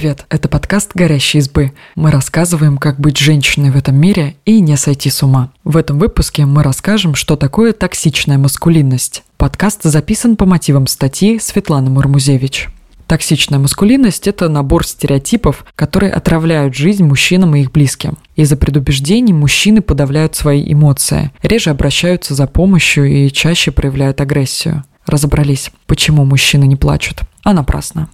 Привет, это подкаст «Горящей избы». Мы рассказываем, как быть женщиной в этом мире и не сойти с ума. В этом выпуске мы расскажем, что такое токсичная маскулинность. Подкаст записан по мотивам статьи Светланы Мормузевич. Токсичная маскулинность – это набор стереотипов, которые отравляют жизнь мужчинам и их близким. Из-за предубеждений мужчины подавляют свои эмоции, реже обращаются за помощью и чаще проявляют агрессию. Разобрались, почему мужчины не плачут, а напрасно.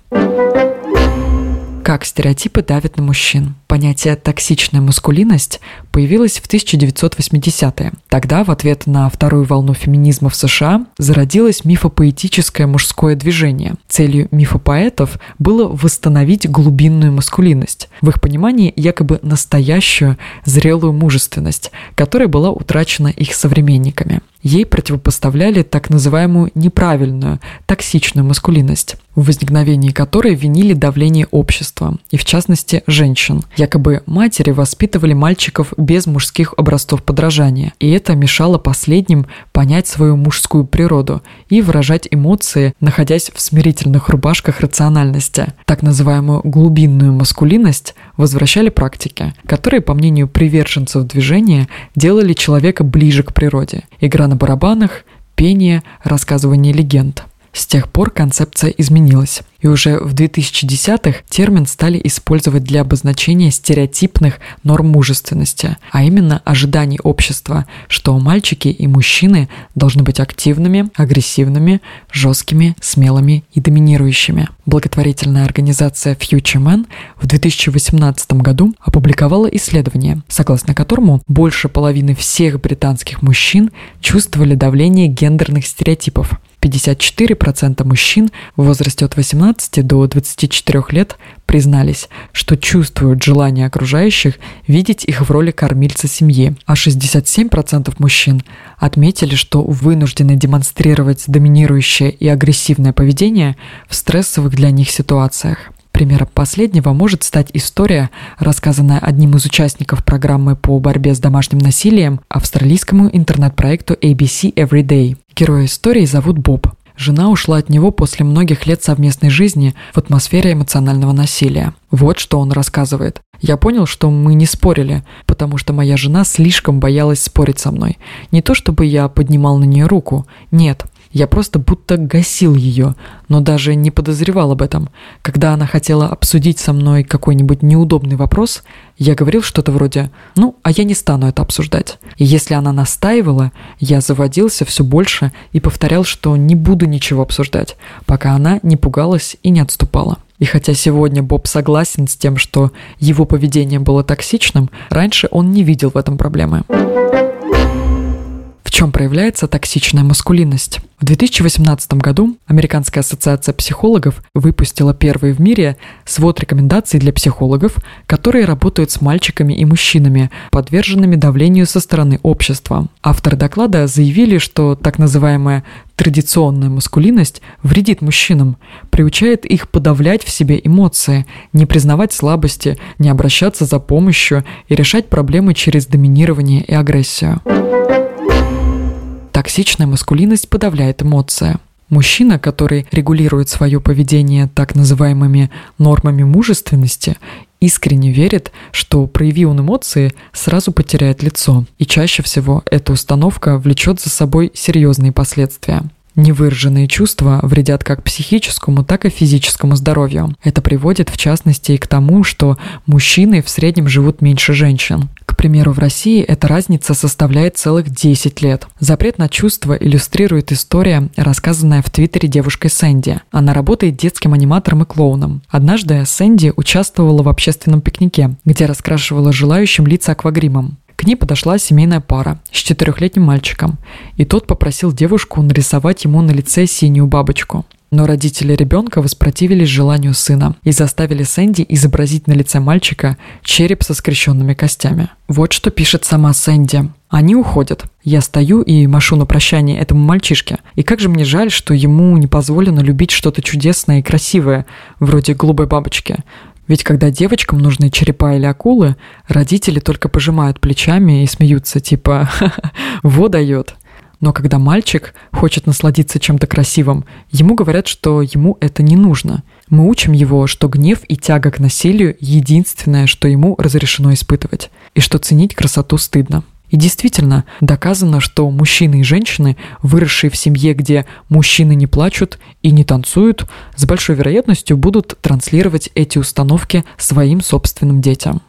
Как стереотипы давят на мужчин. Понятие «токсичная маскулинность» появилось в 1980-е. Тогда, в ответ на вторую волну феминизма в США, зародилось мифопоэтическое мужское движение. Целью мифопоэтов было восстановить глубинную маскулинность, в их понимании якобы настоящую зрелую мужественность, которая была утрачена их современниками. Ей противопоставляли так называемую неправильную, токсичную маскулинность, в возникновении которой винили давление общества, и в частности женщин. Якобы матери воспитывали мальчиков без мужских образцов подражания, и это мешало последним понять свою мужскую природу и выражать эмоции, находясь в смирительных рубашках рациональности. Так называемую глубинную маскулинность возвращали практики, которые, по мнению приверженцев движения, делали человека ближе к природе. Игра на барабанах, пение, рассказывание легенд. С тех пор концепция изменилась, и уже в 2010-х термин стали использовать для обозначения стереотипных норм мужественности, а именно ожиданий общества, что мальчики и мужчины должны быть активными, агрессивными, жесткими, смелыми и доминирующими. Благотворительная организация Future Men в 2018 году опубликовала исследование, согласно которому больше половины всех британских мужчин чувствовали давление гендерных стереотипов. 54% мужчин в возрасте от 18 до 24 лет признались, что чувствуют желание окружающих видеть их в роли кормильца семьи, а 67% мужчин отметили, что вынуждены демонстрировать доминирующее и агрессивное поведение в стрессовых для них ситуациях. Примером последнего может стать история, рассказанная одним из участников программы по борьбе с домашним насилием австралийскому интернет-проекту ABC Everyday. Героя истории зовут Боб. Жена ушла от него после многих лет совместной жизни в атмосфере эмоционального насилия. Вот что он рассказывает. «Я понял, что мы не спорили, потому что моя жена слишком боялась спорить со мной. Не то чтобы я поднимал на нее руку. Нет». Я просто будто гасил ее, но даже не подозревал об этом. Когда она хотела обсудить со мной какой-нибудь неудобный вопрос, я говорил что-то вроде «ну, а я не стану это обсуждать». И если она настаивала, я заводился все больше и повторял, что не буду ничего обсуждать, пока она не пугалась и не отступала. И хотя сегодня Боб согласен с тем, что его поведение было токсичным, раньше он не видел в этом проблемы. В чем проявляется токсичная маскулинность? В 2018 году Американская ассоциация психологов выпустила первый в мире свод рекомендаций для психологов, которые работают с мальчиками и мужчинами, подверженными давлению со стороны общества. Авторы доклада заявили, что так называемая традиционная маскулинность вредит мужчинам, приучает их подавлять в себе эмоции, не признавать слабости, не обращаться за помощью и решать проблемы через доминирование и агрессию. Токсичная маскулинность подавляет эмоции. Мужчина, который регулирует свое поведение так называемыми нормами мужественности, искренне верит, что, прояви он эмоции, сразу потеряет лицо. И чаще всего эта установка влечет за собой серьезные последствия. Невыраженные чувства вредят как психическому, так и физическому здоровью. Это приводит, в частности, и к тому, что мужчины в среднем живут меньше женщин. К примеру, в России эта разница составляет целых 10 лет. Запрет на чувства иллюстрирует история, рассказанная в Твиттере девушкой Сэнди. Она работает детским аниматором и клоуном. Однажды Сэнди участвовала в общественном пикнике, где раскрашивала желающим лица аквагримом. К ней подошла семейная пара с 4-летним мальчиком, и тот попросил девушку нарисовать ему на лице синюю бабочку. Но родители ребенка воспротивились желанию сына и заставили Сэнди изобразить на лице мальчика череп со скрещенными костями. Вот что пишет сама Сэнди. Они уходят. Я стою и машу на прощание этому мальчишке. И как же мне жаль, что ему не позволено любить что-то чудесное и красивое, вроде голубой бабочки. Ведь когда девочкам нужны черепа или акулы, родители только пожимают плечами и смеются, типа «во дает». Но когда мальчик хочет насладиться чем-то красивым, ему говорят, что ему это не нужно. Мы учим его, что гнев и тяга к насилию – единственное, что ему разрешено испытывать, и что ценить красоту стыдно. И действительно, доказано, что мужчины и женщины, выросшие в семье, где мужчины не плачут и не танцуют, с большой вероятностью будут транслировать эти установки своим собственным детям.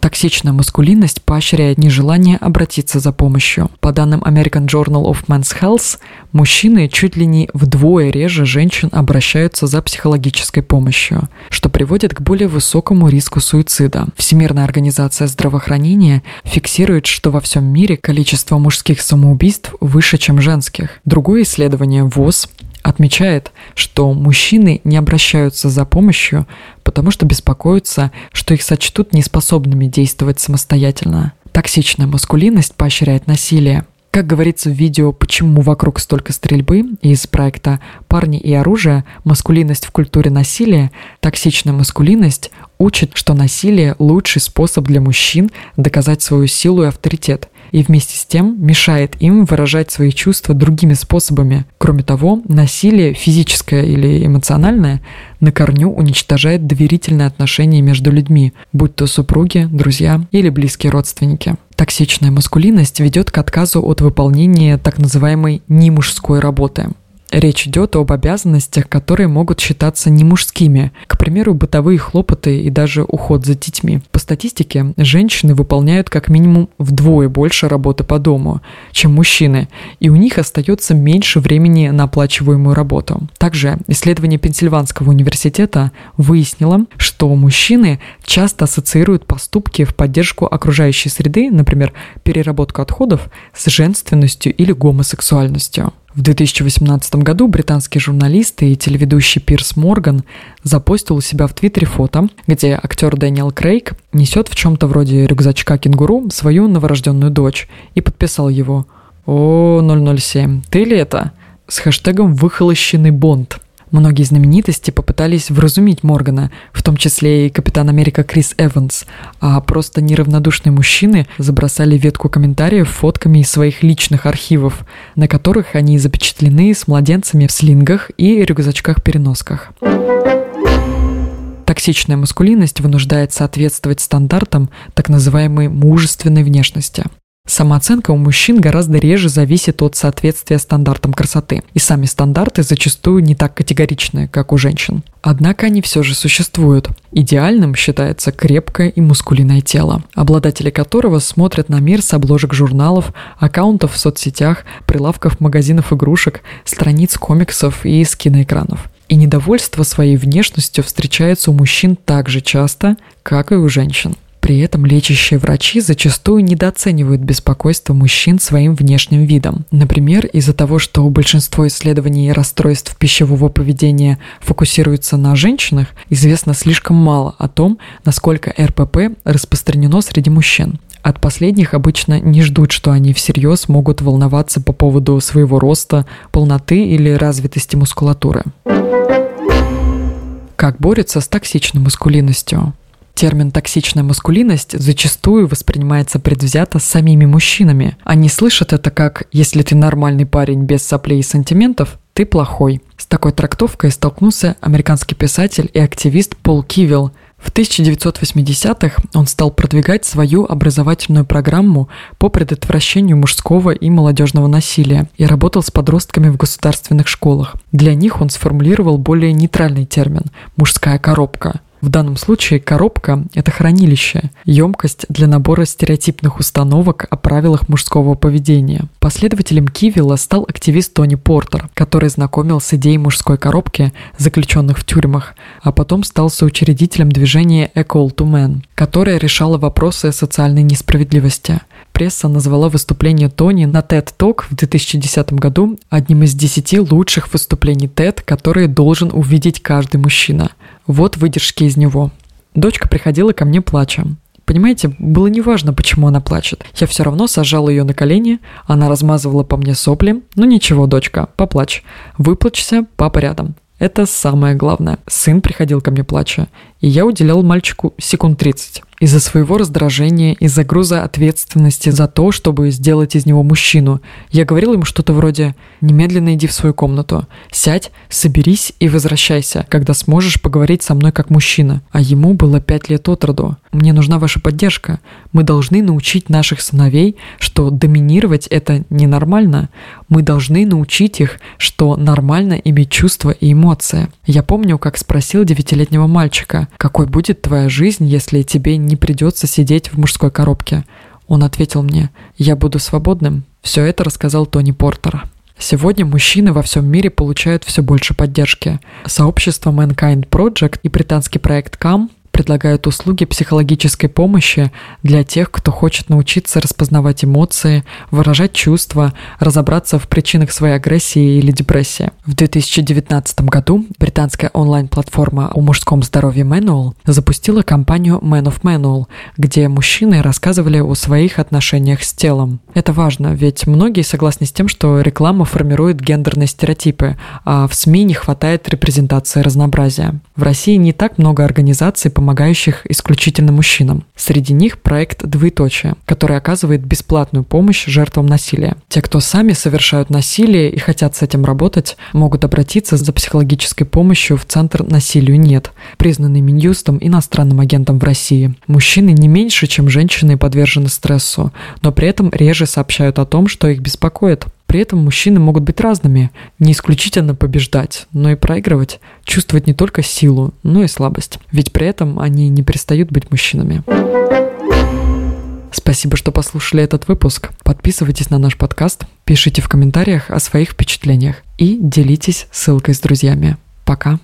Токсичная маскулинность поощряет нежелание обратиться за помощью. По данным American Journal of Men's Health, мужчины чуть ли не вдвое реже женщин обращаются за психологической помощью, что приводит к более высокому риску суицида. Всемирная организация здравоохранения фиксирует, что во всем мире количество мужских самоубийств выше, чем женских. Другое исследование ВОЗ отмечает, что мужчины не обращаются за помощью, потому что беспокоятся, что их сочтут неспособными действовать самостоятельно. Токсичная маскулинность поощряет насилие. Как говорится в видео «Почему вокруг столько стрельбы» из проекта «Парни и оружие. Маскулинность в культуре насилия», токсичная маскулинность учит, что насилие – лучший способ для мужчин доказать свою силу и авторитет, и вместе с тем мешает им выражать свои чувства другими способами. Кроме того, насилие, физическое или эмоциональное, на корню уничтожает доверительные отношения между людьми, будь то супруги, друзья или близкие родственники. Токсичная маскулинность ведет к отказу от выполнения так называемой немужской работы. Речь идет об обязанностях, которые могут считаться немужскими, к примеру, бытовые хлопоты и даже уход за детьми. По статистике, женщины выполняют как минимум вдвое больше работы по дому, чем мужчины, и у них остается меньше времени на оплачиваемую работу. Также исследование Пенсильванского университета выяснило, что мужчины часто ассоциируют поступки в поддержку окружающей среды, например, переработку отходов, с женственностью или гомосексуальностью. В 2018 году британский журналист и телеведущий Пирс Морган запостил у себя в Твиттере фото, где актер Дэниел Крейг несет в чем-то вроде рюкзачка кенгуру свою новорожденную дочь и подписал его: «О, 007, ты ли это?» с хэштегом «выхолощенный Бонд». Многие знаменитости попытались вразумить Моргана, в том числе и капитан Америка Крис Эванс, а просто неравнодушные мужчины забросали ветку комментариев фотками из своих личных архивов, на которых они запечатлены с младенцами в слингах и рюкзачках-переносках. Токсичная маскулинность вынуждает соответствовать стандартам так называемой мужественной внешности. Самооценка у мужчин гораздо реже зависит от соответствия стандартам красоты, и сами стандарты зачастую не так категоричны, как у женщин. Однако они все же существуют. Идеальным считается крепкое и мускулиное тело, обладатели которого смотрят на мир с обложек журналов, аккаунтов в соцсетях, прилавков магазинов игрушек, страниц комиксов и с киноэкранов. И недовольство своей внешностью встречается у мужчин так же часто, как и у женщин. При этом лечащие врачи зачастую недооценивают беспокойство мужчин своим внешним видом. Например, из-за того, что большинство исследований расстройств пищевого поведения фокусируется на женщинах, известно слишком мало о том, насколько РПП распространено среди мужчин. От последних обычно не ждут, что они всерьез могут волноваться по поводу своего роста, полноты или развитости мускулатуры. Как борется с токсичной маскулинностью? Термин «токсичная маскулинность» зачастую воспринимается предвзято самими мужчинами. Они слышат это как «если ты нормальный парень без соплей и сантиментов, ты плохой». С такой трактовкой столкнулся американский писатель и активист Пол Кивел. В 1980-х он стал продвигать свою образовательную программу по предотвращению мужского и молодежного насилия и работал с подростками в государственных школах. Для них он сформулировал более нейтральный термин «мужская коробка». В данном случае коробка – это хранилище, емкость для набора стереотипных установок о правилах мужского поведения. Последователем Кивела стал активист Тони Портер, который знакомил с идеей мужской коробки заключенных в тюрьмах, а потом стал соучредителем движения Ecole to Man, которое решало вопросы социальной несправедливости. Пресса назвала выступление Тони на TED Talk в 2010 году одним из 10 лучших выступлений TED, которые должен увидеть каждый мужчина. Вот выдержки из него. «Дочка приходила ко мне плача. Понимаете, было неважно, почему она плачет. Я все равно сажала ее на колени, она размазывала по мне сопли. Ну ничего, дочка, поплачь. Выплачься, папа рядом. Это самое главное. Сын приходил ко мне плача. и я уделял мальчику секунд 30. Из-за своего раздражения, из-за груза ответственности за то, чтобы сделать из него мужчину, я говорила ему что-то вроде «Немедленно иди в свою комнату, сядь, соберись и возвращайся, когда сможешь поговорить со мной как мужчина». А ему было 5 лет от роду. «Мне нужна ваша поддержка. Мы должны научить наших сыновей, что доминировать это ненормально. Мы должны научить их, что нормально иметь чувства и эмоции». Я помню, как спросил 9-летнего мальчика: «Какой будет твоя жизнь, если тебе не придется сидеть в мужской коробке?» Он ответил мне: «Я буду свободным». Все это рассказал Тони Портер. Сегодня мужчины во всем мире получают все больше поддержки. Сообщество Mankind Project и британский проект CAM предлагают услуги психологической помощи для тех, кто хочет научиться распознавать эмоции, выражать чувства, разобраться в причинах своей агрессии или депрессии. В 2019 году британская онлайн-платформа о мужском здоровье Manual запустила кампанию Man of Manual, где мужчины рассказывали о своих отношениях с телом. Это важно, ведь многие согласны с тем, что реклама формирует гендерные стереотипы, а в СМИ не хватает репрезентации разнообразия. В России не так много организаций, помогающих исключительно мужчинам. Среди них проект «Двоеточие», который оказывает бесплатную помощь жертвам насилия. Те, кто сами совершают насилие и хотят с этим работать, могут обратиться за психологической помощью в центр «Насилию.нет», признанный Минюстом иностранным агентом в России. Мужчины не меньше, чем женщины, подвержены стрессу, но при этом реже сообщают о том, что их беспокоит. При этом мужчины могут быть разными, не исключительно побеждать, но и проигрывать, чувствовать не только силу, но и слабость. Ведь при этом они не перестают быть мужчинами. Спасибо, что послушали этот выпуск. Подписывайтесь на наш подкаст, пишите в комментариях о своих впечатлениях и делитесь ссылкой с друзьями. Пока!